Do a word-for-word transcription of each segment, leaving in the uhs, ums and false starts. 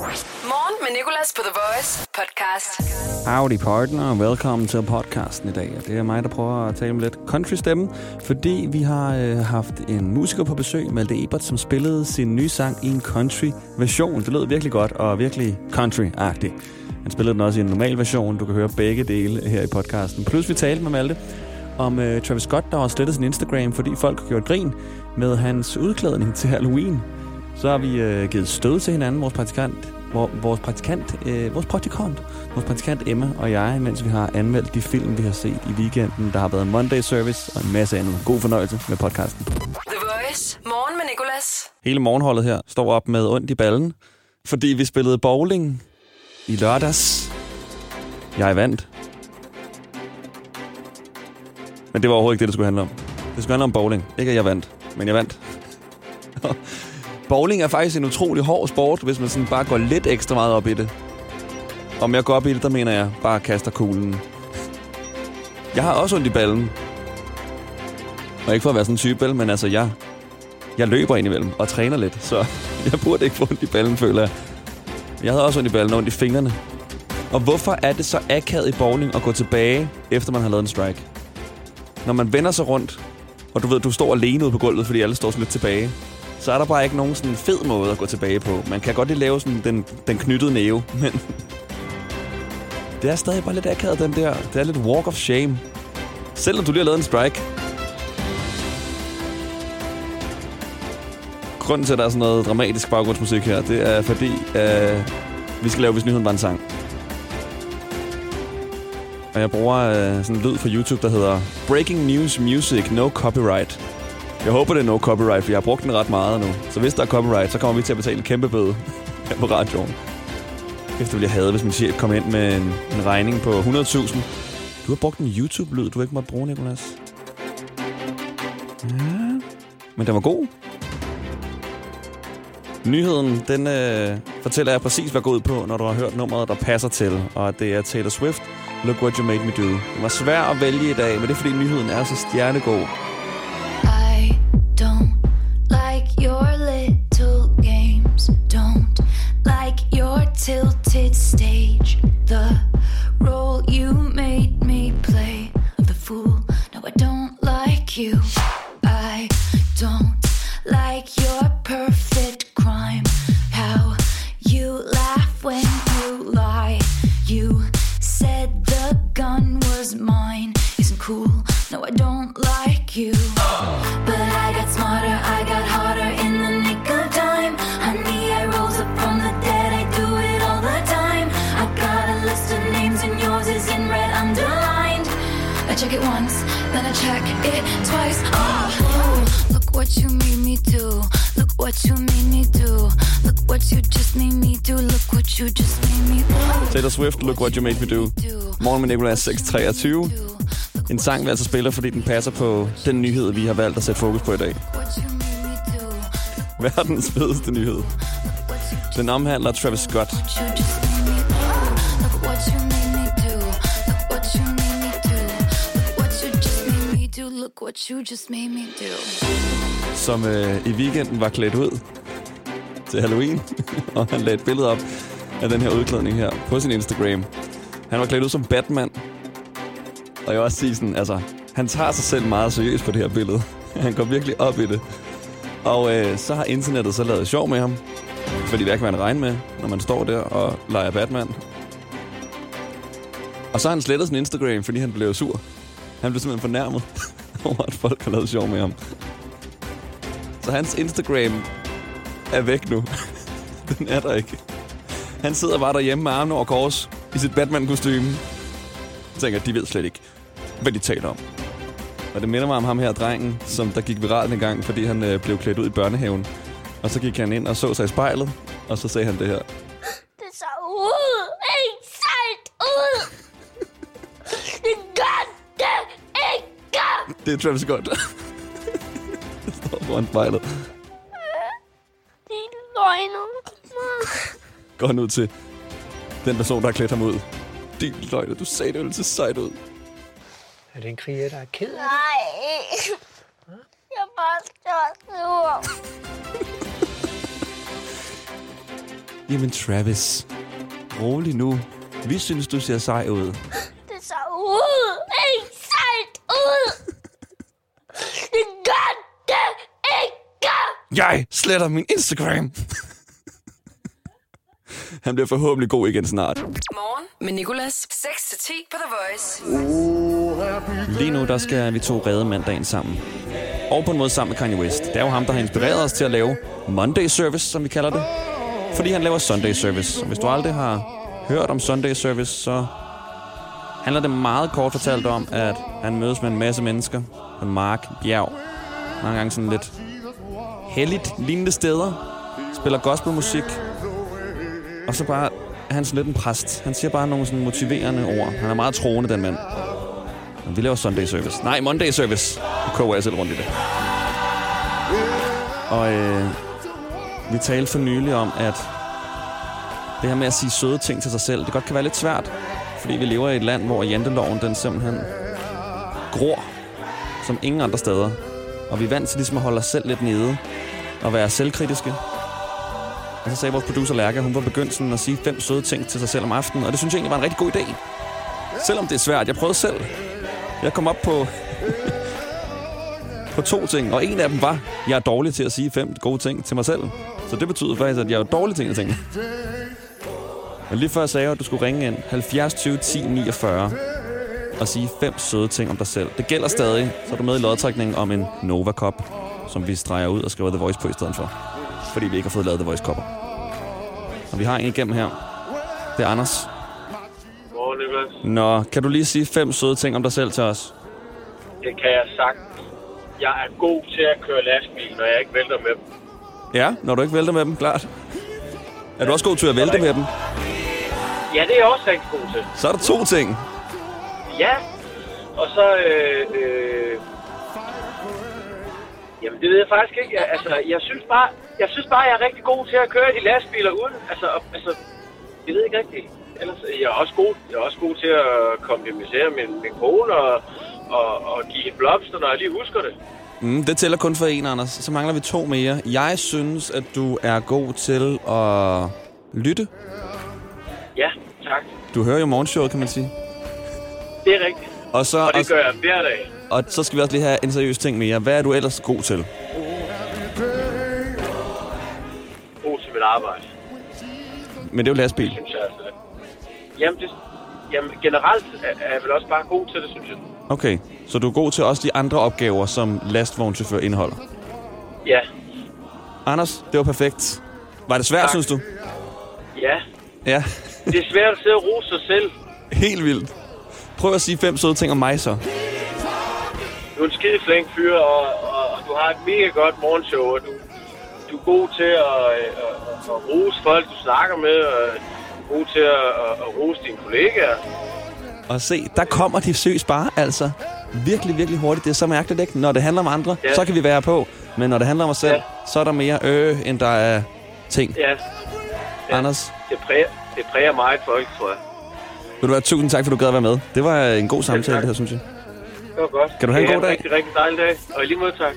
Morgen med Nicolas på The Voice podcast. Howdy partner, og velkommen til podcasten i dag. Og det er mig, der prøver at tale med lidt country-stemme, fordi vi har øh, haft en musiker på besøg, Malte Ebert, som spillede sin nye sang i en country-version. Det lød virkelig godt og virkelig country-agtigt. Han spillede den også i en normal version. Du kan høre begge dele her i podcasten. Plus vi talte med Malte om øh, Travis Scott, der har slettet sin Instagram, fordi folk har gjort grin med hans udklædning til Halloween. Så har vi øh, givet stød til hinanden, vores praktikant, vor, vores praktikant, øh, vores praktikant, vores praktikant Emma og jeg, mens vi har anmeldt de film, vi har set i weekenden. Der har været Monday Service og en masse andet. God fornøjelse med podcasten. The Voice. Morgen med Nicolas. Hele morgenholdet her står op med ondt i ballen, fordi vi spillede bowling i lørdags. Jeg vandt. Men det var overhovedet ikke det, det skulle handle om. Det skulle handle om bowling. Ikke at jeg vandt, men jeg vandt. Bowling er faktisk en utrolig hård sport, hvis man sådan bare går lidt ekstra meget op i det. Om jeg går op i det, der mener jeg bare kaster kuglen. Jeg har også ondt i ballen. Og ikke for at være sådan en type, vel, men altså jeg, jeg løber ind imellem og træner lidt, så jeg burde ikke få ondt i ballen, føler jeg. Jeg havde også ondt i ballen og ondt i fingrene. Og hvorfor er det så akavet i bowling at gå tilbage, efter man har lavet en strike? Når man vender sig rundt, og du ved, du står alene ude på gulvet, fordi alle står så lidt tilbage, så er der bare ikke nogen sådan fed måde at gå tilbage på. Man kan godt lige lave sådan den, den knyttede næve, men det er stadig bare lidt akavet, den der. Det er lidt walk of shame. Selvom du lige har lavet en strike. Grunden til, at der er sådan noget dramatisk baggrundsmusik her, det er fordi, øh, vi skal lave, hvis nyheden var en sang. Og jeg bruger øh, sådan en lyd fra YouTube, der hedder Breaking News Music, No Copyright. Jeg håber, det er no copyright, for jeg har brugt den ret meget nu. Så hvis der er copyright, så kommer vi til at betale en kæmpe bøde her på radioen. Efter vil jeg have, hvis min chef kommer ind med en, en regning på hundrede tusind. Du har brugt en YouTube-lyd, du har ikke måtte bruge, Nicolas. Ja. Men den var god. Nyheden, den øh, fortæller jeg præcis, hvad går ud på, når du har hørt nummeret, der passer til. Og det er Taylor Swift, Look What You Made Me Do. Det var svær at vælge i dag, men det er fordi nyheden er så stjernegod. Tilted stage, the role you made me play of the fool. No, I don't like you. I don't like your perfect crime. How you laugh when you lie. You said the gun was mine. Isn't cool. No, I don't like you. But I got smarter, I got harder in the nick of time. Honey, I rose up from the dead. Check it once, then I check it twice. Oh, ooh, look what you made me do. Look what you made me do. Look what you just made me do. Look what you just made me do. Taylor Swift, Look What You Made Me Do. Morgen med Nicolas seks treogtyve. En sang, vi altså spiller, fordi den passer på den nyhed, vi har valgt at sætte fokus på i dag. Verdens fedeste nyhed. Den omhandler Travis Scott. What you just made me do. Som øh, i weekenden var klædt ud til Halloween, og han lagde et billede op af den her udklædning her på sin Instagram. Han var klædt ud som Batman, og jeg vil også sige sådan, altså, han tager sig selv meget seriøst på det her billede. Han går virkelig op i det. Og øh, så har internettet så lavet sjov med ham, fordi hvad kan man regne med, når man står der og leger Batman? Og så har han slettet sin Instagram, fordi han blev sur. Han blev simpelthen fornærmet over, at folk har lavet sjov med ham. Så hans Instagram er væk nu. Den er der ikke. Han sidder bare derhjemme med armene over kors i sit Batman-kostyme. Jeg tænker, de ved slet ikke, hvad de taler om. Og det minder mig om ham her, drengen, som der gik viralt en gang, fordi han øh, blev klædt ud i børnehaven. Og så gik han ind og så sig i spejlet, og så sagde han det her. Det så ud! Ikke sejt ud! Det gør det! Det er Travis Scott. Jeg står foran spejlet. Det går han ud til den person, der har klædt ham ud. Din løgne, du sagde det jo så sejt ud. Er det en kriger, der er ked af det? Nej. Jeg bare står sur. Jamen Travis, rolig nu. Vi synes, du ser sej ud. Det er så ud. Ikke sejt ud. Det gør det ikke. Jeg sletter min Instagram. Han bliver forhåbentlig god igen snart. Morgen med Nicolas. seks til ti på The Voice. Lige nu, der skal vi to redde mandagen sammen. Og på en måde sammen med Kanye West. Det er jo ham, der har inspireret os til at lave Monday Service, som vi kalder det. Fordi han laver Sunday Service. Og hvis du aldrig har hørt om Sunday Service, så handler det meget kort fortalt om, at han mødes med en masse mennesker på en mark, bjerg. Mange gange sådan lidt helligt lignende steder. Spiller gospelmusik. Og så bare er han sådan lidt en præst. Han siger bare nogle sådan motiverende ord. Han er meget troende, den mand. Men vi laver Sunday Service. Nej, Monday Service. Nu koger jeg selv rundt i det. Og øh, vi talte for nylig om, at det her med at sige søde ting til sig selv, det godt kan være lidt svært. Fordi vi lever i et land, hvor janteloven den simpelthen gror som ingen andre steder. Og vi er vant til ligesom at holde os selv lidt nede og være selvkritiske. Og så sagde vores producer Lærke, hun var begyndt sådan at sige fem søde ting til sig selv om aftenen. Og det synes jeg egentlig var en rigtig god idé. Selvom det er svært. Jeg prøvede selv. Jeg kom op på, på to ting. Og en af dem var, jeg er dårlig til at sige fem gode ting til mig selv. Så det betyder faktisk, at jeg er dårlig til en ting. Men lige før jeg sagde, at du skulle ringe ind halvfjerds tyve ti niogfyrre og sige fem søde ting om dig selv. Det gælder stadig. Så er du med i lodtrækningen om en Nova Cup, som vi streger ud og skriver The Voice på i stedet for. Fordi vi ikke har fået lavet The Voice-kopper. Og vi har en igennem her. Det er Anders. Godmorgen, Nicolas. Nå, kan du lige sige fem søde ting om dig selv til os? Det kan jeg sagtens. Jeg er god til at køre lastbil, når jeg ikke vælter med dem. Ja, når du ikke vælter med dem, klart. Er du også god til at vælte med dem? Ja, det er jeg også rigtig god til. Så er der to ting. Ja, og så... Øh, øh Jamen, det ved jeg faktisk ikke. Altså, jeg synes bare, jeg synes bare, jeg er rigtig god til at køre de lastbiler uden. Altså, altså, jeg ved ikke rigtigt. Ellers, jeg er også god, jeg er også god til at komplimentere min, min kone og, og, og give en blomster, når jeg lige husker det. Mm, det tæller kun for en, Anders. Så mangler vi to mere. Jeg synes, at du er god til at lytte. Ja, tak. Du hører jo morgenshowet, kan man sige. Det er rigtigt. Og, så, og det gør jeg hver dag. Og så skal vi også lige have en seriøs ting mere. Hvad er du ellers god til? God til mit arbejde. Men det er jo lastbil. Synes jeg, altså. Jamen, det, jamen, generelt er jeg vel også bare god til det, synes jeg. Okay, så du er god til også de andre opgaver, som lastvognchauffør indeholder? Ja. Anders, det var perfekt. Var det svært, tak. Synes du? Ja. Ja. Det er svært at sidde og rose sig selv. Helt vildt. Prøv at sige fem søde ting om mig så. Du er en skide flink fyr, og, og, og du har et mega godt morgenshow, og du, du er god til at, at, at rose folk, du snakker med, og du er god til at, at rose dine kollegaer. Og se, der kommer de søs bare, altså. Virkelig, virkelig hurtigt. Det er så mærkeligt, ikke? Når det handler om andre, ja. Så kan vi være på. Men når det handler om os selv, ja. Så er der mere øh, end der er ting. Ja. Ja. Anders? Det præger, det præger meget folk, tror jeg. Vil du være tusind tak, for du gad at være med. Det var en god samtale, ja, det her, synes jeg. Det var godt. Kan du have en god dag? Rigtig, rigtig dejlig dag. Og i lige måde, tak.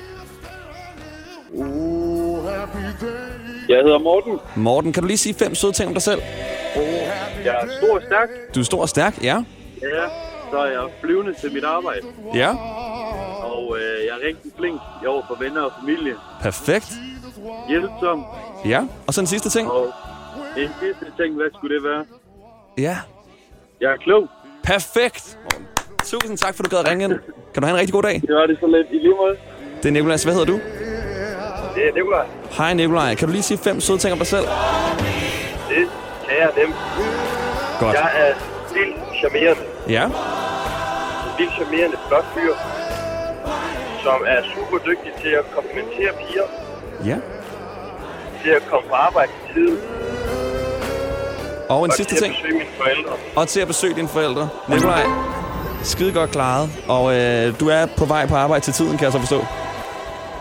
Jeg hedder Morten. Morten, kan du lige sige fem søde ting om dig selv? Jeg er stor og stærk. Du er stor og stærk, ja. Ja, så er jeg flyvende til mit arbejde. Ja. Og øh, jeg er rigtig flink i over for venner og familie. Perfekt. Hjælpsom. Ja, og så en sidste ting. Og en sidste ting, hvad skulle det være? Ja. Jeg er klog. Perfekt. Tusind tak, for du gad at ringe ind. Kan du have en rigtig god dag? Ja, det er så let. I lige måde. Det er Nicolas. Hvad hedder du? Det er Nicolaj. Hej Nicolaj. Kan du lige sige fem søde ting om dig selv? Det kan jeg dem. Godt. Jeg er vildt charmerende. Ja. En vildt charmerende flot fyr, som er super dygtig til at komplimentere piger. Ja. Til at komme på arbejde i tiden. Og en og sidste ting. Og til at besøge mine forældre. Og til at besøge dine forældre. Nicolaj. Skide godt klaret, og øh, du er på vej på arbejde til tiden, kan jeg så forstå.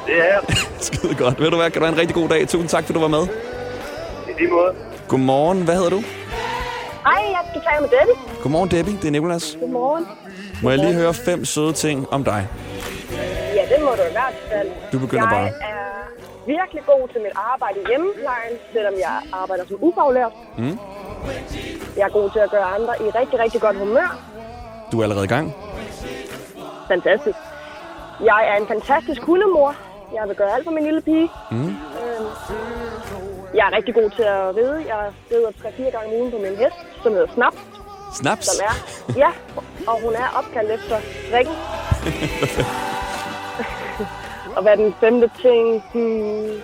Det er jeg. Skide godt. Ved du hvad, kan du have en rigtig god dag. Tusind tak, fordi du var med. I lige måde. Godmorgen, hvad hedder du? Hej, jeg skal tale med Debbie. Godmorgen Debbie, det er Nicolas. Godmorgen. Må jeg lige høre fem søde ting om dig? Ja, det må du i hvert fald. Du begynder jeg bare. Jeg er virkelig god til mit arbejde i hjemmeplejen, selvom jeg arbejder som ufaglært. Mm. Jeg er god til at gøre andre i rigtig, rigtig godt humør. Du er allerede i gang. Fantastisk. Jeg er en fantastisk hundemor. Jeg vil gøre alt for min lille pige. Mm. Øhm, jeg er rigtig god til at ride. Jeg rider tre-fire gange om ugen på min hest, som hedder Snaps. Snaps? Som er, ja, og hun er opkaldt efter Rikken. Og hvad den femte ting? Hmm.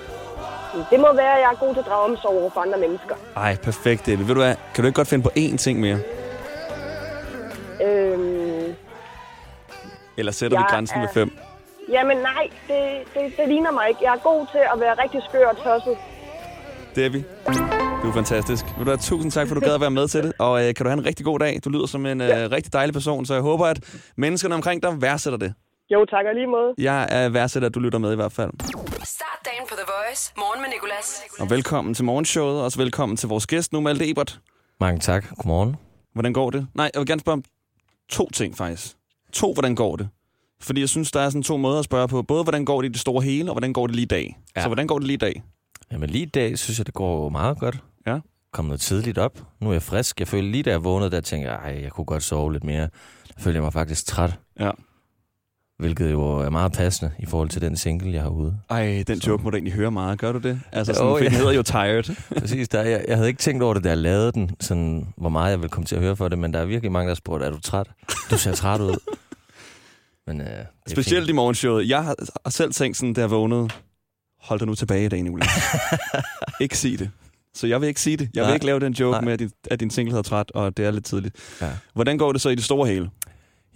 Det må være, at jeg er god til at drage omsorg over for andre mennesker. Ej, perfekt, David. Ved du hvad? Kan du ikke godt finde på én ting mere? Øhm... Eller sætter vi grænsen er... ved fem? Jamen nej, det, det, det ligner mig ikke. Jeg er god til at være rigtig skør og tosset. Debbie, du er fantastisk. Vil du have tusind tak, for du gad at være med til det. Og øh, kan du have en rigtig god dag. Du lyder som en øh, ja. rigtig dejlig person, så jeg håber, at menneskerne omkring dig værdsætter det. Jo, tak og lige måde. Jeg er værdsætter, at du lytter med i hvert fald. Start dagen på The Voice. Morgen med Nicolas. Og velkommen til morgenshowet. Også velkommen til vores gæst nu, Malte Ebert. Mange tak. Godmorgen. Hvordan går det? Nej, jeg vil gerne spørge om to ting faktisk. To, hvordan går det? Fordi jeg synes, der er sådan to måder at spørge på. Både, hvordan går det i det store hele, og hvordan går det lige i dag? Ja. Så hvordan går det lige i dag? Jamen lige i dag, synes jeg, det går meget godt. Ja. Kom noget tidligt op. Nu er jeg frisk. Jeg føler lige, da jeg vågnede, der tænkte jeg, ej, jeg kunne godt sove lidt mere. Jeg føler mig faktisk træt. Ja. Hvilket jo er meget passende i forhold til den single, jeg har ude. Ej, den joke må du egentlig høre meget. Gør du det? Altså, sådan, oh, ja. Den hedder jo Tired. Præcis. Der, jeg, jeg havde ikke tænkt over det, da jeg lavede den. Sådan, hvor meget jeg ville komme til at høre for det. Men der er virkelig mange, der spurgte, er du træt? Du ser træt ud. Men, øh, specielt fint. I morgenshowet. Jeg har selv tænkt sådan, da jeg vågnede. Hold dig nu tilbage i dag, Nicolas. Ikke sig det. Så jeg vil ikke sige det. Jeg vil Nej. ikke lave den joke Nej. med, at din, at din single hedder Træt, og det er lidt tidligt. Ja. Hvordan går det så i det store hele?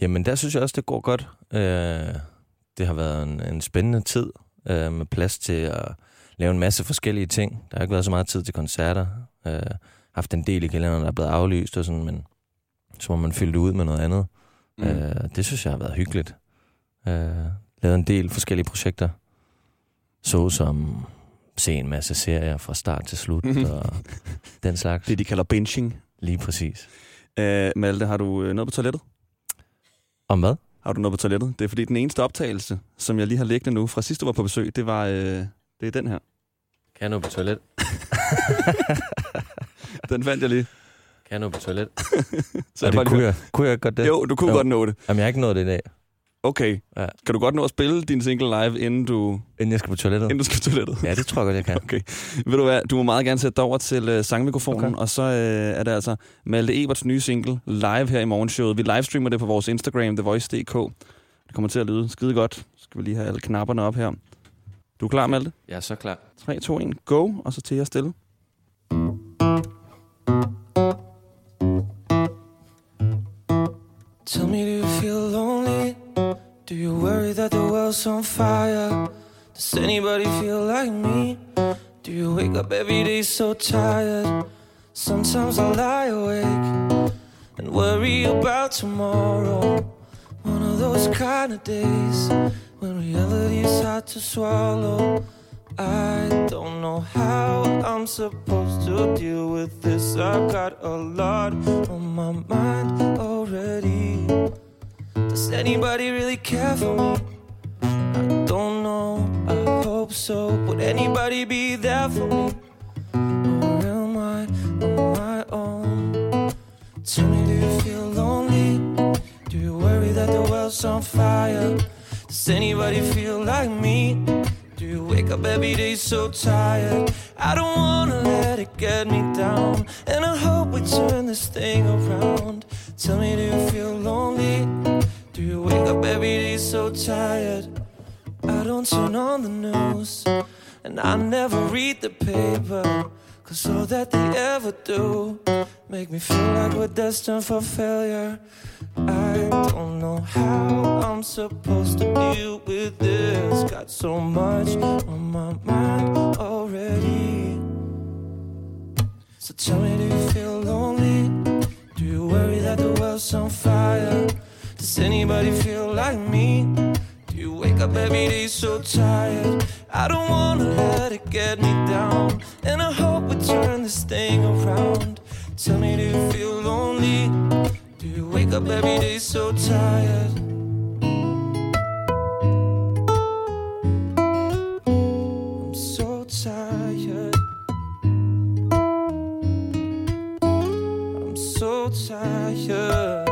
Jamen, der synes jeg også, det går godt. Øh, det har været en, en spændende tid øh, med plads til at lave en masse forskellige ting. Der har ikke været så meget tid til koncerter. Øh, haft en del i kalenderen, der er blevet aflyst og sådan, men så må man fylde det ud med noget andet. Mm. Øh, det synes jeg har været hyggeligt. Øh, lavet en del forskellige projekter. Så som se en masse serier fra start til slut og den slags. Det, de kalder binging. Lige præcis. Øh, Malte, har du noget på toilettet? Om hvad? Har du noget på toilettet? Det er fordi, den eneste optagelse, som jeg lige har liggende nu, fra sidst du var på besøg, det var øh, det er den her. Kan jeg noget på toilet? Den fandt jeg lige. Kan jeg noget på toilet? Så det, det kunne, jeg, kunne jeg godt det? Jo, du kunne jo. godt nå det. Jamen, jeg har ikke nået det i dag. Okay. Ja. Kan du godt nå at spille din single live, inden du... Inden jeg skal på toilettet? Inden du skal på toilettet. Ja, det tror jeg godt, jeg kan. Okay. Ved du hvad, du må meget gerne sætte dig over til uh, sangmikrofonen, okay. Og så uh, er det altså Malte Eberts nye single live her i morgenshowet. Vi livestreamer det på vores Instagram, The Voice punktum d k. Det kommer til at lyde skide godt. Så skal vi lige have alle knapperne op her. Du er klar, Malte? Jeg er så klar. tre, to, et, go, og så til jer stille. Tell me, do you feel lonely? Do you worry that the world's on fire? Does anybody feel like me? Do you wake up every day so tired? Sometimes I lie awake and worry about tomorrow. One of those kind of days when reality is hard to swallow. I don't know how I'm supposed to deal with this. I've got a lot on my mind already. Does anybody really care for me? I don't know, I hope so. Would anybody be there for me? Or am I on my own? Tell me, do you feel lonely? Do you worry that the world's on fire? Does anybody feel like me? Do you wake up every day so tired? I don't wanna let it get me down, and I hope we turn this thing around. Tell me, do you feel lonely? Do you wake up every day so tired? I don't turn on the news, and I never read the paper, cause all that they ever do make me feel like we're destined for failure. I don't know how I'm supposed to deal with this. Got so much on my mind already. So tell me, do you feel lonely? Do you worry that the world's on fire? Does anybody feel like me? Do you wake up every day so tired? I don't wanna let it get me down, and I hope we turn this thing around. Tell me, do you feel lonely? Do you wake up every day so tired? I'm so so tired.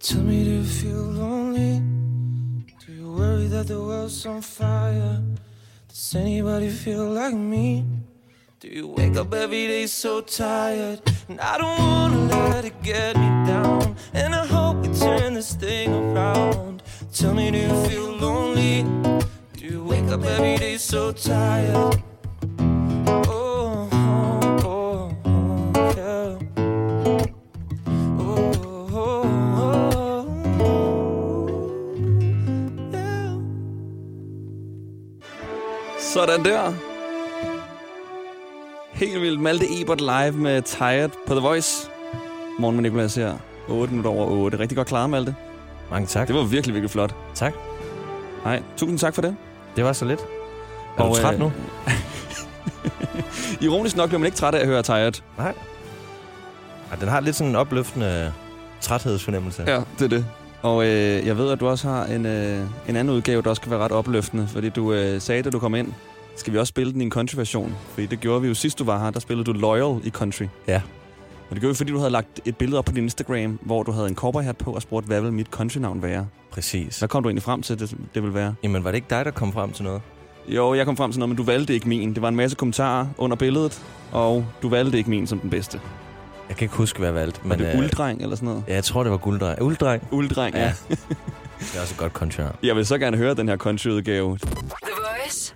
Tell me, do you feel lonely? Do you worry that the world's on fire? Does anybody feel like me? Do you wake up every day so tired? And I don't wanna let it get me down, and I hope you turn this thing around. Tell me, do you feel lonely? Do you wake up every day so tired? Oh, oh, oh, oh yeah. Oh, oh, oh, oh, yeah. Sådan der. Helt vildt. Malte Ebert live med Tired på The Voice. Morgen med Nicolas her. otte minutter over otte. Rigtig godt klaret, Malte. Mange tak. Det var virkelig, virkelig flot. Tak. Nej, tusind tak for det. Det var så lidt. Er og, du træt øh... nu? Ironisk nok bliver man ikke træt af at høre Tired. Nej. Ej, den har lidt sådan en opløftende træthedsfornemmelse. Ja, det er det. Og øh, jeg ved, at du også har en, øh, en anden udgave, der også kan være ret opløftende. Fordi du øh, sagde, da du kom ind, skal vi også spille den i en country-version? Fordi det gjorde vi jo sidst, du var her. Der spillede du Loyal i country. Ja. Og det gjorde vi, fordi du havde lagt et billede op på din Instagram, hvor du havde en cowboyhat på og spurgte, hvad vil mit country-navn være? Præcis. Hvad kom du egentlig frem til, det, det ville være? Jamen, var det ikke dig, der kom frem til noget? Jo, jeg kom frem til noget, men du valgte ikke min. Det var en masse kommentarer under billedet, og du valgte ikke min som den bedste. Jeg kan ikke huske, hvad jeg valgte. Men var det øh... ulddreng eller sådan noget? Ja, jeg tror, det var gulddreng. Ulddreng? Ulddreng, ja. ja. Det er også et godt country. Jeg vil så gerne høre den her country-udgave.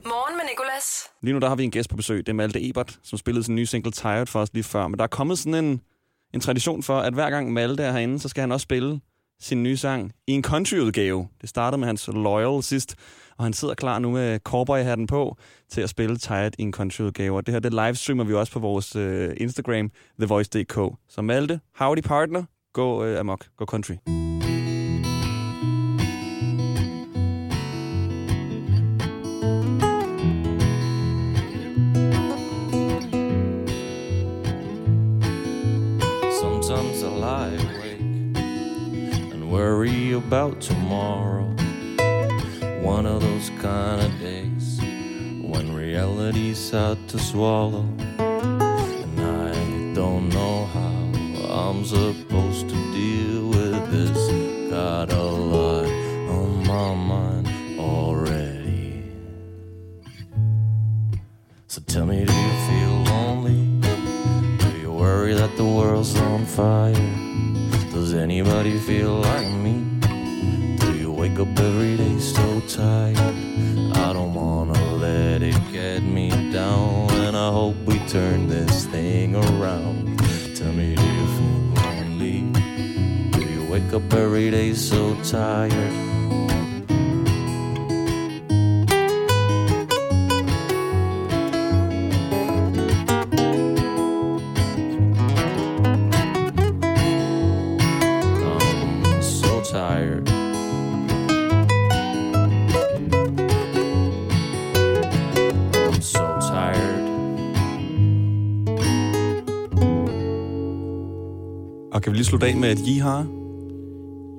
Morgen med Nicolas. Lige nu der har vi en gæst på besøg. Det er Malte Ebert, som spillede sin nye single Tired for os lige før. Men der er kommet sådan en, en tradition for, at hver gang Malte er herinde, så skal han også spille sin nye sang i en countryudgave. Det startede med hans Loyal sidst, og han sidder klar nu med cowboyhatten på til at spille Tired i en countryudgave. Og det her, det livestreamer vi også på vores øh, Instagram, The Voice punktum d k. Så Malte, howdy partner, gå øh, amok, gå country. Sometimes I lie awake and worry about tomorrow. One of those kind of days when reality's hard to swallow, and I don't know how I'm supposed to deal with this. Got a lot on my mind already. So tell me, do you feel lonely? Worry that the world's on fire. Does anybody feel like me? Do you wake up every day so tired? I don't wanna let it get me down, and I hope we turn this thing around. Tell me, do you feel lonely? Do you wake up every day so tired? Kan vi lige slutte af med et yeehaw?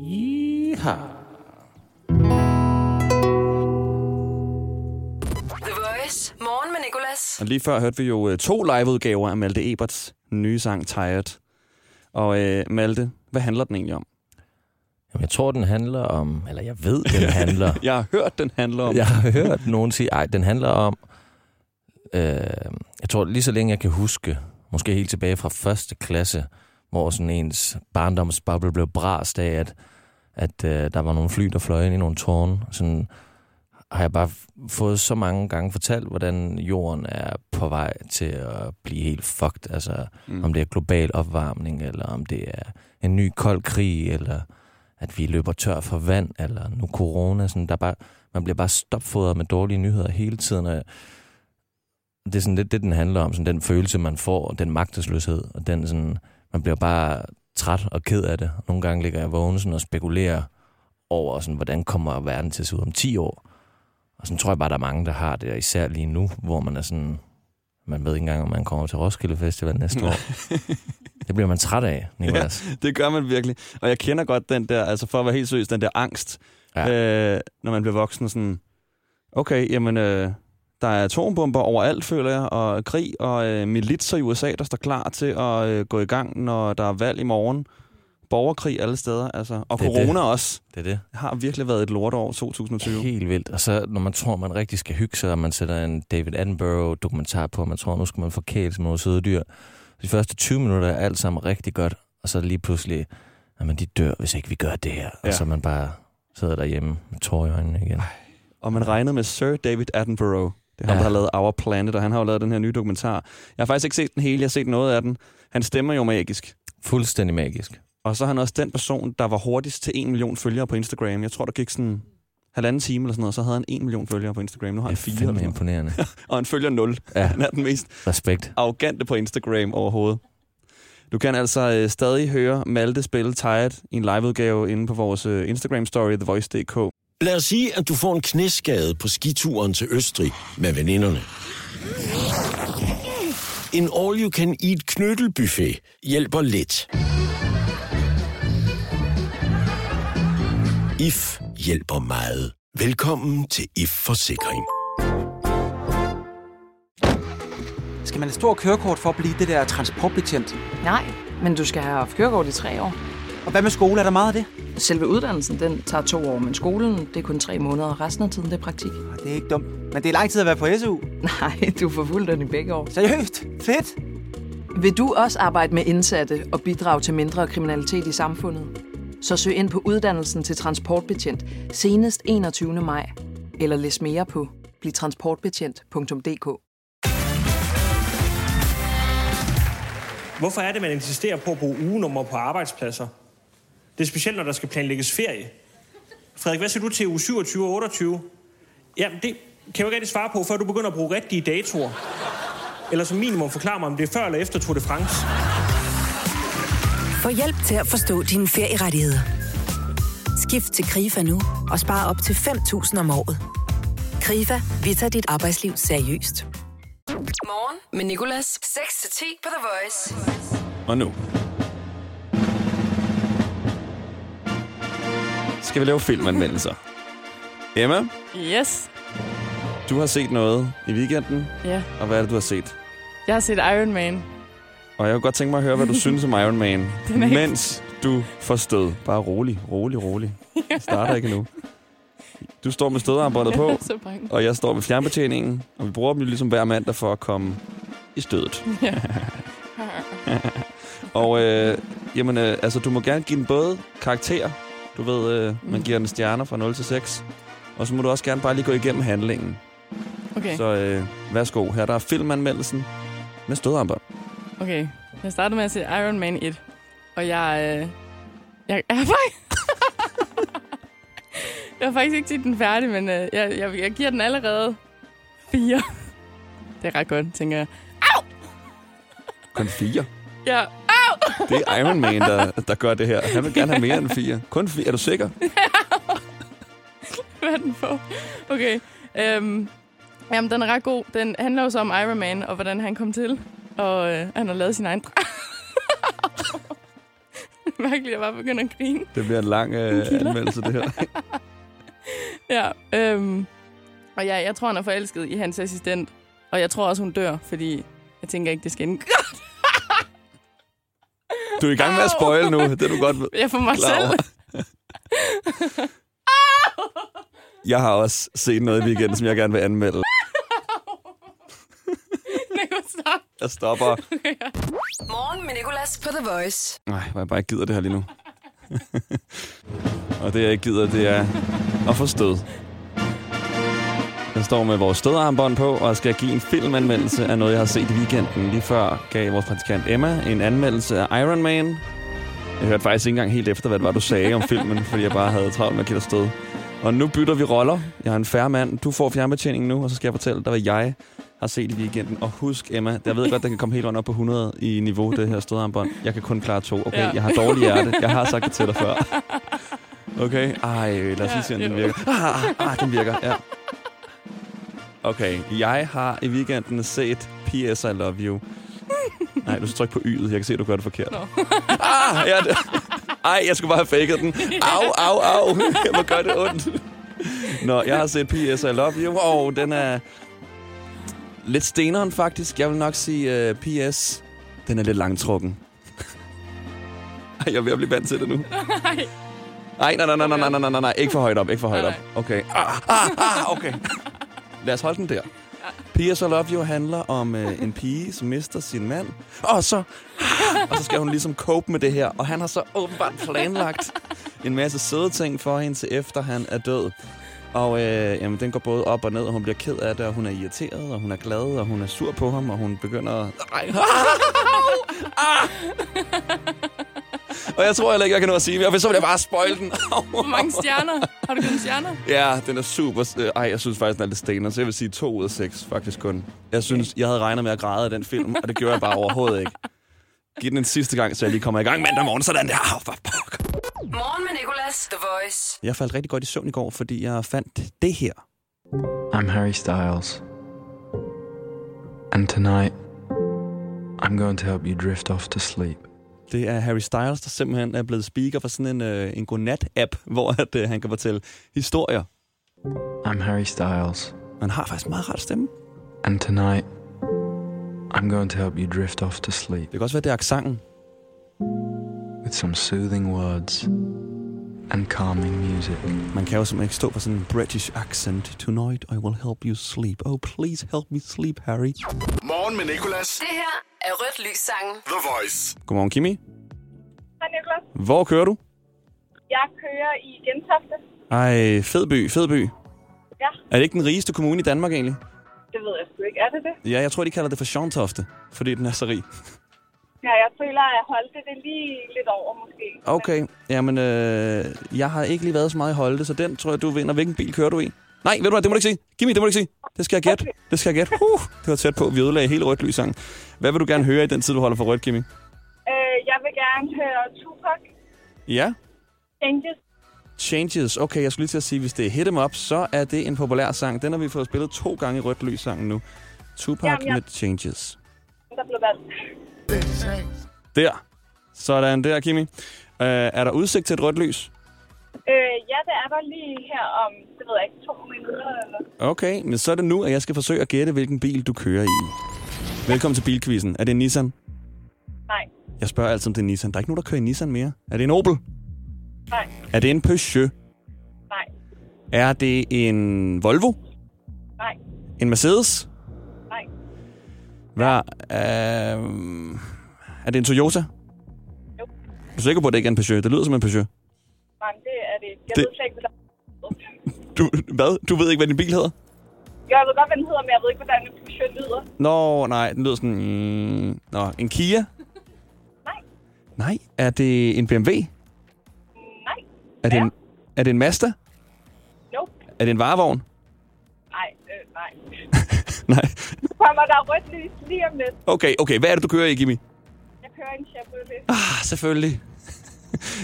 Yeehaw. The Voice. Morgen med Nicolas. Og lige før hørte vi jo to liveudgaver af Malte Eberts nye sang Tired. Og øh, Malte, hvad handler den egentlig om? Jamen, jeg tror, den handler om... Eller jeg ved, den handler... jeg har hørt, den handler om... jeg har hørt nogen sige, ej, den handler om... Øh, jeg tror, lige så længe jeg kan huske, måske helt tilbage fra første klasse, hvor sådan ens barndomsboble blev brast af, at, at øh, der var nogle fly, der fløj ind i nogle tårne. Sådan har jeg bare fået så mange gange fortalt, hvordan jorden er på vej til at blive helt fucked. Altså, mm. om det er global opvarmning, eller om det er en ny kold krig, eller at vi løber tør for vand, eller nu corona. Sådan, der bare, man bliver bare stopfodret med dårlige nyheder hele tiden, og det er sådan lidt det, den handler om. Sådan den følelse, man får, den magtesløshed, og den sådan... Man bliver bare træt og ked af det. Nogle gange ligger jeg vågen sådan og spekulerer over, sådan, hvordan kommer verden til at se ud om ti år. Og sådan tror jeg bare, der er mange, der har det, især lige nu, hvor man er sådan... Man ved ikke engang, om man kommer til Roskilde Festival næste år. Det bliver man træt af, Nicolas. Ja, det gør man virkelig. Og jeg kender godt den der, altså for at være helt seriøs, den der angst, ja. øh, når man bliver voksen. Sådan, okay, jamen, øh, der er atombomber overalt, føler jeg, og krig og øh, militser i U S A, der står klar til at øh, gå i gang, når der er valg i morgen. Borgerkrig alle steder, altså. Og corona det. også. Det er det. Det har virkelig været et lortår, tyve tyve. Helt vildt. Og så, når man tror, man rigtig skal hygge sig, og man sætter en David Attenborough-dokumentar på, og man tror, nu skal man forkæle sig med nogle søde dyr. De første tyve minutter er alt sammen rigtig godt, og så lige pludselig, jamen, de dør, hvis ikke vi gør det her. Ja. Og så man bare sidder derhjemme med tårer i øjnene igen. Ej. Og man regnede med Sir David Attenborough. Det er ham, ja. der har lavet Our Planet, og han har jo lavet den her nye dokumentar. Jeg har faktisk ikke set den hele, jeg har set noget af den. Han stemmer jo magisk. Fuldstændig magisk. Og så er han også den person, der var hurtigst til en million følgere på Instagram. Jeg tror, der gik sådan halvanden time eller sådan noget, så havde han en million følgere på Instagram. Nu har han fire. Det er fandme imponerende. Og han følger nul. Ja. Han er den mest Respekt. arrogante på Instagram overhovedet. Du kan altså øh, stadig høre Malte spille Tired i en liveudgave inde på vores øh, Instagram-story, the voice punktum d k. Lad os sige, at du får en knæskade på skituren til Østrig med veninderne. En all-you-can-eat knyttelbuffet hjælper lidt. I F hjælper meget. Velkommen til I F Forsikring. Skal man have stort kørekort for at blive det der transportbetjent? Nej, men du skal have haft kørekort i tre år. Og hvad med skole? Er der meget af det? Selve uddannelsen, den tager to år, men skolen, det er kun tre måneder, og resten af tiden, det er praktik. Det er ikke dumt, men det er lang tid at være på S U. Nej, du får fuld løn i begge år. Seriøst? Fedt! Vil du også arbejde med indsatte og bidrage til mindre kriminalitet i samfundet? Så søg ind på uddannelsen til transportbetjent senest enogtyvende maj. Eller læs mere på bliv transportbetjent punktum d k. Hvorfor er det, man insisterer på at bruge ugenummer på arbejdspladser? Det er specielt, når der skal planlægges ferie. Frederik, hvad siger du til uge syvogtyve og otteogtyve? Jamen, det kan jeg jo ikke rigtig svare på, før du begynder at bruge rigtige datoer. Eller som minimum forklare mig, om det er før eller efter Tour de France. Få hjælp til at forstå dine ferierettigheder. Skift til KRIFA nu og spar op til fem tusind om året. KRIFA, vi tager dit arbejdsliv seriøst. Morgen med Nicolas. seks til ti på The Voice. Og nu skal vi lave filmanmeldelser. Emma? Yes? Du har set noget i weekenden. Ja. Yeah. Og hvad er det, du har set? Jeg har set Iron Man. Og jeg kunne godt tænke mig at høre, hvad du synes om Iron Man, mens du forstod. Bare rolig, rolig, rolig. Jeg starter ikke endnu. Du står med stødearbejdet på, og jeg står med fjernbetjeningen, og vi bruger dem jo ligesom hver mandag for at komme i stødet. Ja. og øh, jamen, øh, altså, du må gerne give den både karakterer, du ved, øh, man giver den stjerner fra nul til seks, og så må du også gerne bare lige gå igennem handlingen. Okay. Så øh, værsgo, her der er filmanmeldelsen med stødearbejdet. Okay, jeg startede med at se Iron Man et, og jeg, øh, jeg, jeg, faktisk, jeg har faktisk ikke set den færdig, men øh, jeg, jeg, jeg giver den allerede fire. Det er ret godt, tænker jeg. Au! Kun fire? Ja, au! Det er Iron Man, der, der gør det her. Han vil gerne have mere end fire. Kun fire, er du sikker? Hvad den på? Okay, øhm, jamen den er ret god. Den handler jo så om Iron Man, og hvordan han kom til. Og øh, han har lavet sin egen... Mærkeligt, jeg bare begynder at grine. Det bliver en lang øh, anmeldelse, det her. ja, øhm, og ja, jeg tror, han er forelsket i hans assistent. Og jeg tror også, hun dør, fordi jeg tænker ikke, det skal ind. Du er i gang med at spoil nu, det er du godt ved. Jeg får mig selv. Jeg har også set noget i weekenden, som jeg gerne vil anmelde. Stop. Jeg stopper. Okay, ja. Morgen med Nicolas på The Voice. Nej, hvor jeg bare ikke gider det her lige nu. Og det, jeg ikke gider, det er at få stød. Jeg står med vores stødarmbånd på, og skal give en filmanmeldelse af noget, jeg har set i weekenden. Lige før gav vores praktikant Emma en anmeldelse af Iron Man. Jeg hørte faktisk ikke engang helt efter, hvad det var, du sagde om filmen, fordi jeg bare havde travlt med at give dig stød. Og nu bytter vi roller. Jeg er en fair mand. Du får fjernbetjeningen nu, og så skal jeg fortælle dig, hvad jeg har set i weekenden. Og husk, Emma, jeg ved godt, den kan komme helt rundt op på hundrede i niveau, det her stødarmbånd. Jeg kan kun klare to, okay? Ja. Jeg har dårlig hjerte. Jeg har sagt det til dig før. Okay? Ej, lad os lige se, om den virker. Ah, ah, den virker, ja. Okay, jeg har i weekenden set P S I Love You. Nej, du skal trykke på Y'et. Jeg kan se, du gør det forkert. No. Ah, ja, det... Ej, jeg skulle bare have faked den. Au, au, au. Jeg må gøre det ondt. Nå, jeg har set P S I Love You. Wow, den er lidt steneren, faktisk. Jeg vil nok sige uh, P S Den er lidt langtrukken. Ej, jeg er ved at blive vant til det nu. Nej. Ej, nej, nej, nej, nej, nej, nej, nej, nej. Ikke for højt op, ikke for højt op. Okay. Ah, ah, ah, okay. Lad os holde den der. P S I Love You handler om øh, en pige, som mister sin mand. Og så, og så skal hun ligesom cope med det her. Og han har så åbenbart planlagt en masse søde ting for hende, til efter han er død. Og øh, jamen, den går både op og ned, og hun bliver ked af det, og hun er irriteret, og hun er glad, og hun er sur på ham, og hun begynder at... Ej, ah, ah. Og jeg tror heller ikke, jeg kan nå at sige, for så vil jeg bare spoil den. Hvor mange stjerner? Har du givet stjerner? Ja, den er super... Ej, jeg synes faktisk, den er lidt stener, så jeg vil sige to ud af seks, faktisk kun. Jeg synes, jeg havde regnet med at græde af den film, og det gjorde jeg bare overhovedet ikke. Giv den en sidste gang, så jeg lige kommer i gang mandag morgen, sådan der. Oh, for fuck. Morgen med Nicolas, The Voice. Jeg faldt rigtig godt i søvn i går, fordi jeg fandt det her. I'm Harry Styles. And tonight, I'm going to help you drift off to sleep. Det er Harry Styles, der simpelthen er blevet speaker for sådan en, øh, en godnat-app, hvor at, øh, han kan fortælle historier. I'm Harry Styles. Man har faktisk meget ret stemme. And tonight, I'm going to help you drift off to sleep. Det kan også være, det er aksangen. With some soothing words and calming music. Man kan jo simpelthen ikke stå på sådan en British accent. Tonight, I will help you sleep. Oh, please help me sleep, Harry. Morgen med Nicolas. Det her er rødt lyssangen. The Voice. Godmorgen, Kimi. Hej, Nicolas. Hvor kører du? Jeg kører i Gentofte. Ej, fed by, fed by. Ja. Er det ikke den rigeste kommune i Danmark egentlig? Det ved jeg sgu ikke. Er det det? Ja, jeg tror, de kalder det for Gentofte, fordi den er så rig. Ja, jeg føler, at jeg Holte det lige lidt over, måske. Okay, jamen, øh, jeg har ikke lige været så meget i Holte, så den tror jeg, du vinder. Hvilken bil kører du i? Nej, ved du hvad, det må du ikke sige. Kimi, det må du ikke sige. Det skal jeg gætte. Okay. Det skal jeg gætte. Uh, det var tæt på. Vi ødelagde hele rødt lyssangen. Hvad vil du gerne høre i den tid, du holder for rødt, Kimi? Øh, jeg vil gerne høre Tupac. Ja? Changes. Changes. Okay, jeg skulle lige til at sige, hvis det er Hit 'em Up, så er det en populær sang. Den har vi fået spillet to gange i rødt lyssangen nu. Tupac jamen, ja. Med Changes. Der blev valgt. Der. Sådan der, Kimi. Øh, er der udsigt til et rødt lys? Øh, ja, det er der lige her om, det ved jeg ikke, to minutter eller... Okay, men så er det nu, at jeg skal forsøge at gætte, hvilken bil du kører i. Velkommen til bilquizzen. Er det en Nissan? Nej. Jeg spørger altid, om det er en Nissan. Der er ikke nogen, der kører i Nissan mere. Er det en Opel? Nej. Er det en Peugeot? Nej. Er det en Volvo? Nej. En Mercedes? Nej. Hvad? Øh, er det en Toyota? Jo. Du er sikker på, at det ikke er en Peugeot? Det lyder som en Peugeot. Det er det. Jeg det... ved slet ikke, hvad der... du, hvad? Du ved ikke, hvad din bil hedder? Jo, jeg ved godt, hvad den hedder, men jeg ved ikke, hvordan den Peugeot lyder. Nå, nej. Den lyder sådan... Mm, nå, en Kia? Nej. Nej? Er det en B M W? Nej. Er det, ja. en, er det en Mazda? Nope. Er det en varevogn? Nej, øh, nej. Nej. Nu kommer der rødt lys lige om lidt. Okay, okay. Hvad er det, du kører i, Jimmy? Jeg kører en Chevrolet. Ah, selvfølgelig.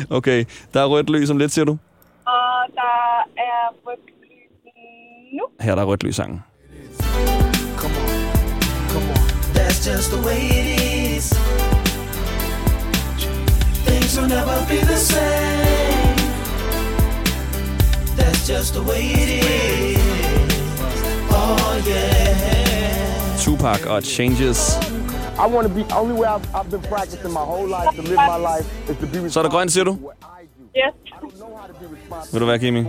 Okay, der er rødt lys om lidt, siger du? Og der er rødt lys nu. Her er der rødt lyssangen. Come on, come on. That's just the way it is. Things will never be the same. That's just the way it is. Oh yeah. Tupac og Changes. I want to be only way I've, I've been practicing my whole life to live my life is to be. Så er der grøn, siger du? Ja. Yes. Vil du være, Kimi?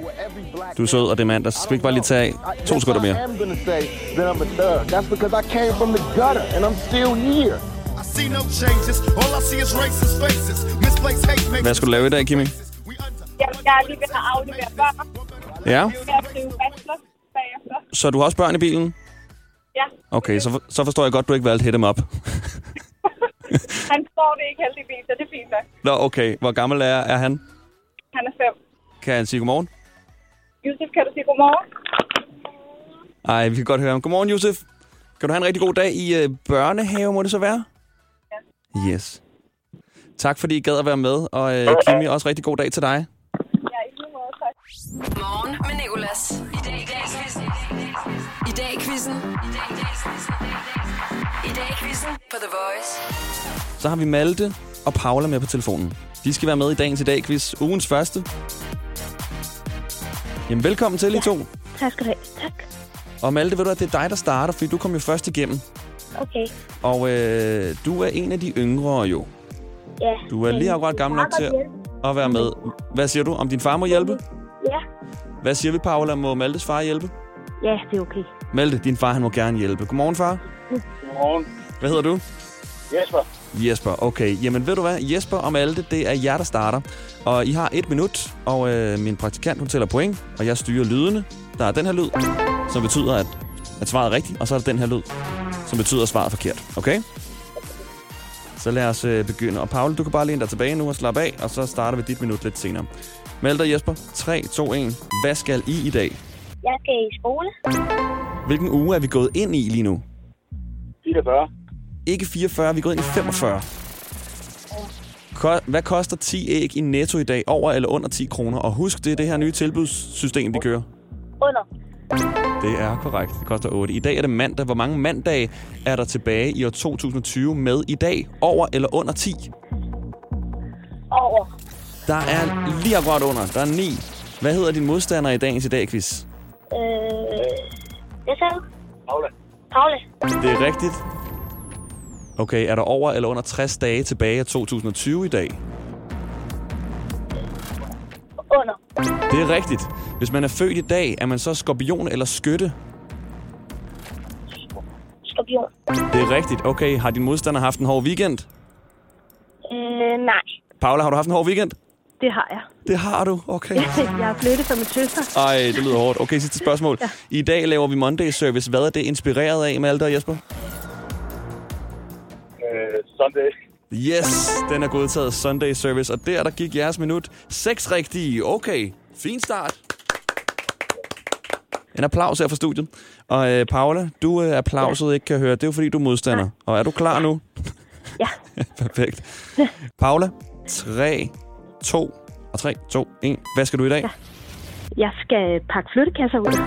Du er sød, og det er mandag. Skal vi ikke bare lige tage to sekunder mere? That's because I came from the gutter and I'm still here. I see no changes. All I see is racist faces. Misplaced hate makes. Hvad skal du lave i dag, Kimi? Jeg er lige ved at aflevere børn. Ja. Så du har også børn i bilen? Ja. Okay, så, for, så forstår jeg godt, du ikke valgte Hit 'em Up. Han forstår det ikke heldigvis, så det er fint nok. Nå, okay. Hvor gammel er, er han? Han er fem. Kan han sige godmorgen? Josef, kan du sige godmorgen? Ej, vi kan godt høre ham. Godmorgen, Josef. Kan du have en rigtig god dag i øh, børnehave, må det så være? Ja. Yes. Tak, fordi I gad at være med, og øh, Kimi, også rigtig god dag til dig. Ja, i lige måde, tak. Morgen med Nicolas. I dag, i dag, i dag. I dag i quizzen. I dag i quizzen på The Voice. Så har vi Malte og Paula med på telefonen. De skal være med i dagens i dag quiz, ugens første. Jamen, velkommen til, ja. I to. Tak skal du have. Tak. Og Malte, ved du, at det er dig, der starter, fordi du kom jo først igennem. Okay. Og øh, du er en af de yngre, jo. Ja. Du er lige akkurat gammel nok til at være med. Hvad siger du? Om din far må hjælpe? Ja. Hvad siger vi, Paula? Må Maltes far hjælpe? Ja, det er okay. Malte, din far, han må gerne hjælpe. Godmorgen, far. Godmorgen. Hvad hedder du? Jesper. Jesper, okay. Jamen, ved du hvad? Jesper og Malte, det er jer, der starter. Og I har et minut, og øh, min praktikant, hun tæller point, og jeg styrer lydene. Der er den her lyd, som betyder, at, at svaret er rigtigt, og så er der den her lyd, som betyder, at svaret er forkert. Okay? Så lad os øh, begynde. Og Paula, du kan bare læne dig tilbage nu og slappe af, og så starter vi dit minut lidt senere. Malte og Jesper, tre, to, et. Hvad skal I i dag? Jeg skal i skole. Hvilken uge er vi gået ind i lige nu? fireogfyrre. Ikke fireogfyrre, vi er gået ind i femogfyrre. Ko- Hvad koster ti æg i Netto i dag? Over eller under ti kroner? Og husk, det er det her nye tilbudssystem, de kører. Under. Det er korrekt. Det koster otte. I dag er det mandag. Hvor mange mandage er der tilbage i år tyve tyve med i dag? Over eller under ti? Over. Der er lige akkurat under. Der er ni. Hvad hedder din modstander i dagens i dag, quiz? Øh... Hvad sagde du? Paula. Paula. Det er rigtigt. Okay, er der over eller under tres dage tilbage i tyve tyve i dag? Under. Det er rigtigt. Hvis man er født i dag, er man så skorpion eller skytte? Skorpion. Det er rigtigt. Okay, har din modstander haft en hård weekend? Øh, nej. Paula, har du haft en hård weekend? Det har jeg. Det har du? Okay. Jeg har flyttet fra min søster. Ej, det lyder hårdt. Okay, sidste spørgsmål. Ja. I dag laver vi Monday Service. Hvad er det inspireret af, Malte og Jesper? Sunday. Yes, den er godtaget, Sunday Service. Og der, der gik jeres minut. Seks rigtige. Okay, fin start. En applaus her fra studiet. Og øh, Paula, du øh, applauset ikke kan høre. Det er jo fordi, du er modstander. Ja. Og er du klar nu? Ja. Perfekt. Paula, tre, to, og tre, to, et. Hvad skal du i dag? Ja. Jeg skal pakke flyttekasser ud.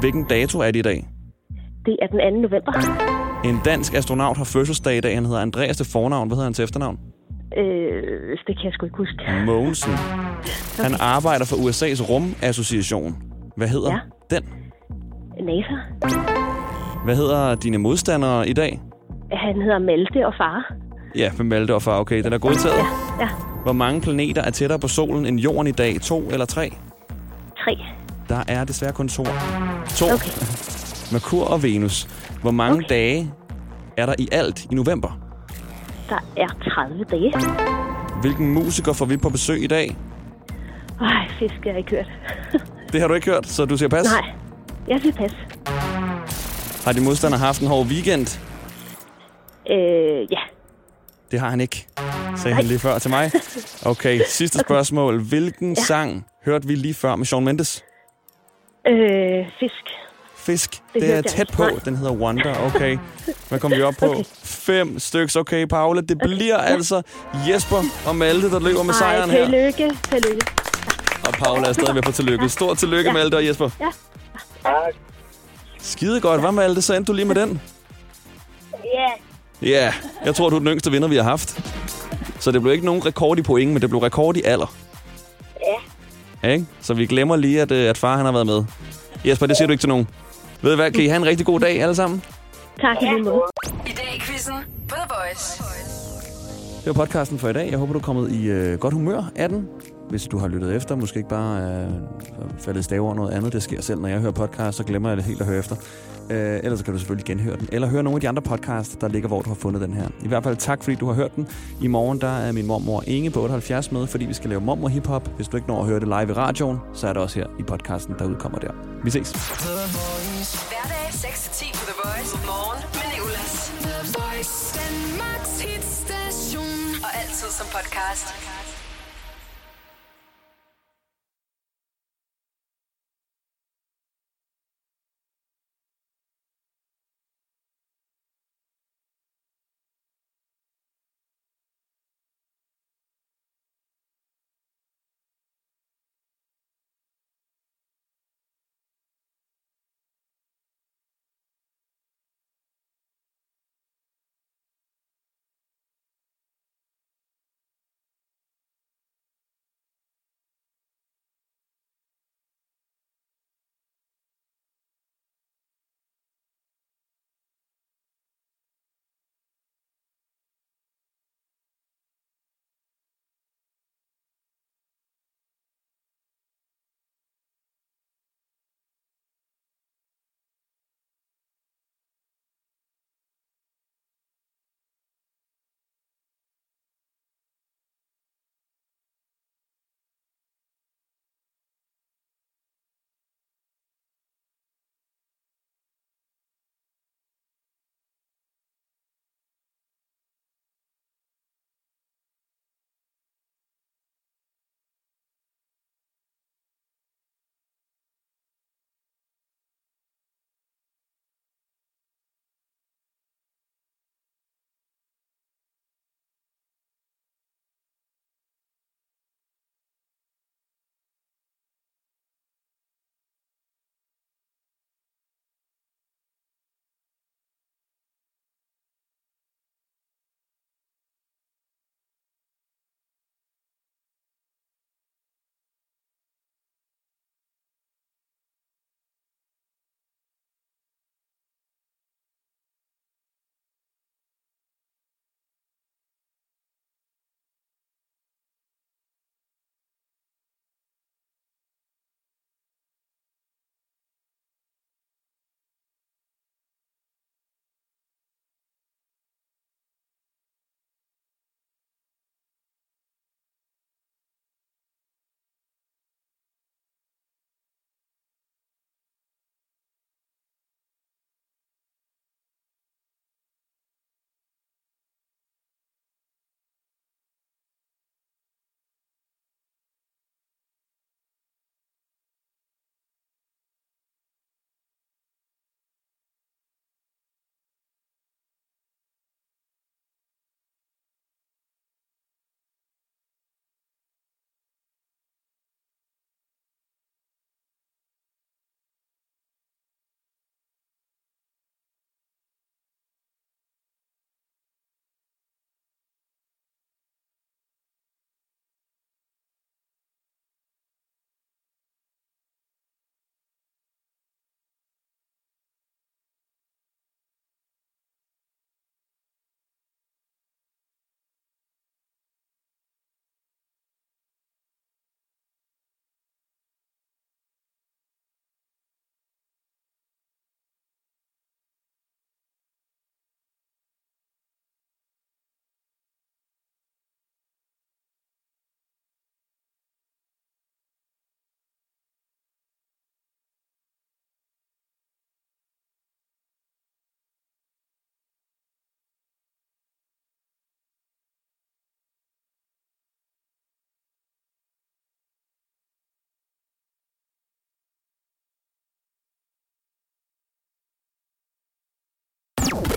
Hvilken dato er det i dag? Det er den anden november. En dansk astronaut har fødselsdag i dag. Han hedder Andreas til fornavn. Hvad hedder han til efternavn? Øh, det kan jeg sgu ikke huske. Mogensen. Okay. Han arbejder for U S A's rumassociation. Hvad hedder ja. den? NASA. Hvad hedder dine modstandere i dag? Han hedder Malte og far. Ja, med Malte og far. Okay, den er godtaget. Ja. Ja. Hvor mange planeter er tættere på solen end jorden i dag? To eller tre? Tre. Der er desværre kun to. To. Okay. Merkur og Venus. Hvor mange okay. dage er der i alt i november? Der er tredive dage. Hvilken musiker får vi på besøg i dag? Øj, fisk, jeg har ikke hørt. Det har du ikke hørt, så du siger pas? Nej, jeg siger pas. Har din modstander haft en hård weekend? Øh, ja. Det har han ikke, sagde Nej. han lige før til mig. Okay, sidste okay. spørgsmål. Hvilken ja. sang hørte vi lige før med Shawn Mendes? Øh, fisk. Fisk. Det, det er tæt på. Den hedder Wonder. Okay. Hvad kommer vi op på? Okay. Fem styks. Okay, Paula. Det okay. bliver altså Jesper og Malte, der løber med sejren her. Ej, tillykke. Tillykke. Og Paula er stadig ved at få tillykke. Stort tillykke, ja. Malte og Jesper. Ja. Tak. Skide godt. Hvad, Malte? Så endte du lige med den? Ja. Yeah. Ja. Yeah. Jeg tror, du er den yngste vinder, vi har haft. Så det blev ikke nogen rekord i point, men det blev rekord i alder. Ja. Ikke? Så vi glemmer lige, at, at far han har været med. Jesper, det siger du ikke til nogen. Ved I hvad, kan I have en rigtig god dag alle sammen? Tak i lige måde. I dag i quizzen på The Voice. Det var podcasten for i dag. Jeg håber, du er kommet i øh, godt humør af den. Hvis du har lyttet efter, måske ikke bare øh, faldet i stave over noget andet. Det sker selv, når jeg hører podcast, så glemmer jeg det helt at høre efter. Øh, ellers kan du selvfølgelig genhøre den. Eller høre nogle af de andre podcasts, der ligger, hvor du har fundet den her. I hvert fald tak, fordi du har hørt den. I morgen der er min mormor Inge på otteoghalvfjerds med, fordi vi skal lave mormor hiphop. Hvis du ikke når at høre det live i radioen, så er det også her i podcasten, der udkommer der. Vi ses. Hverdag seks til ti på The Voice. Morgen med Nicolas. The Voice. Danmarks hitstation. Og altid som podcast.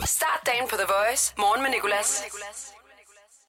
Start dagen på The Voice. Morgen med Nicolas.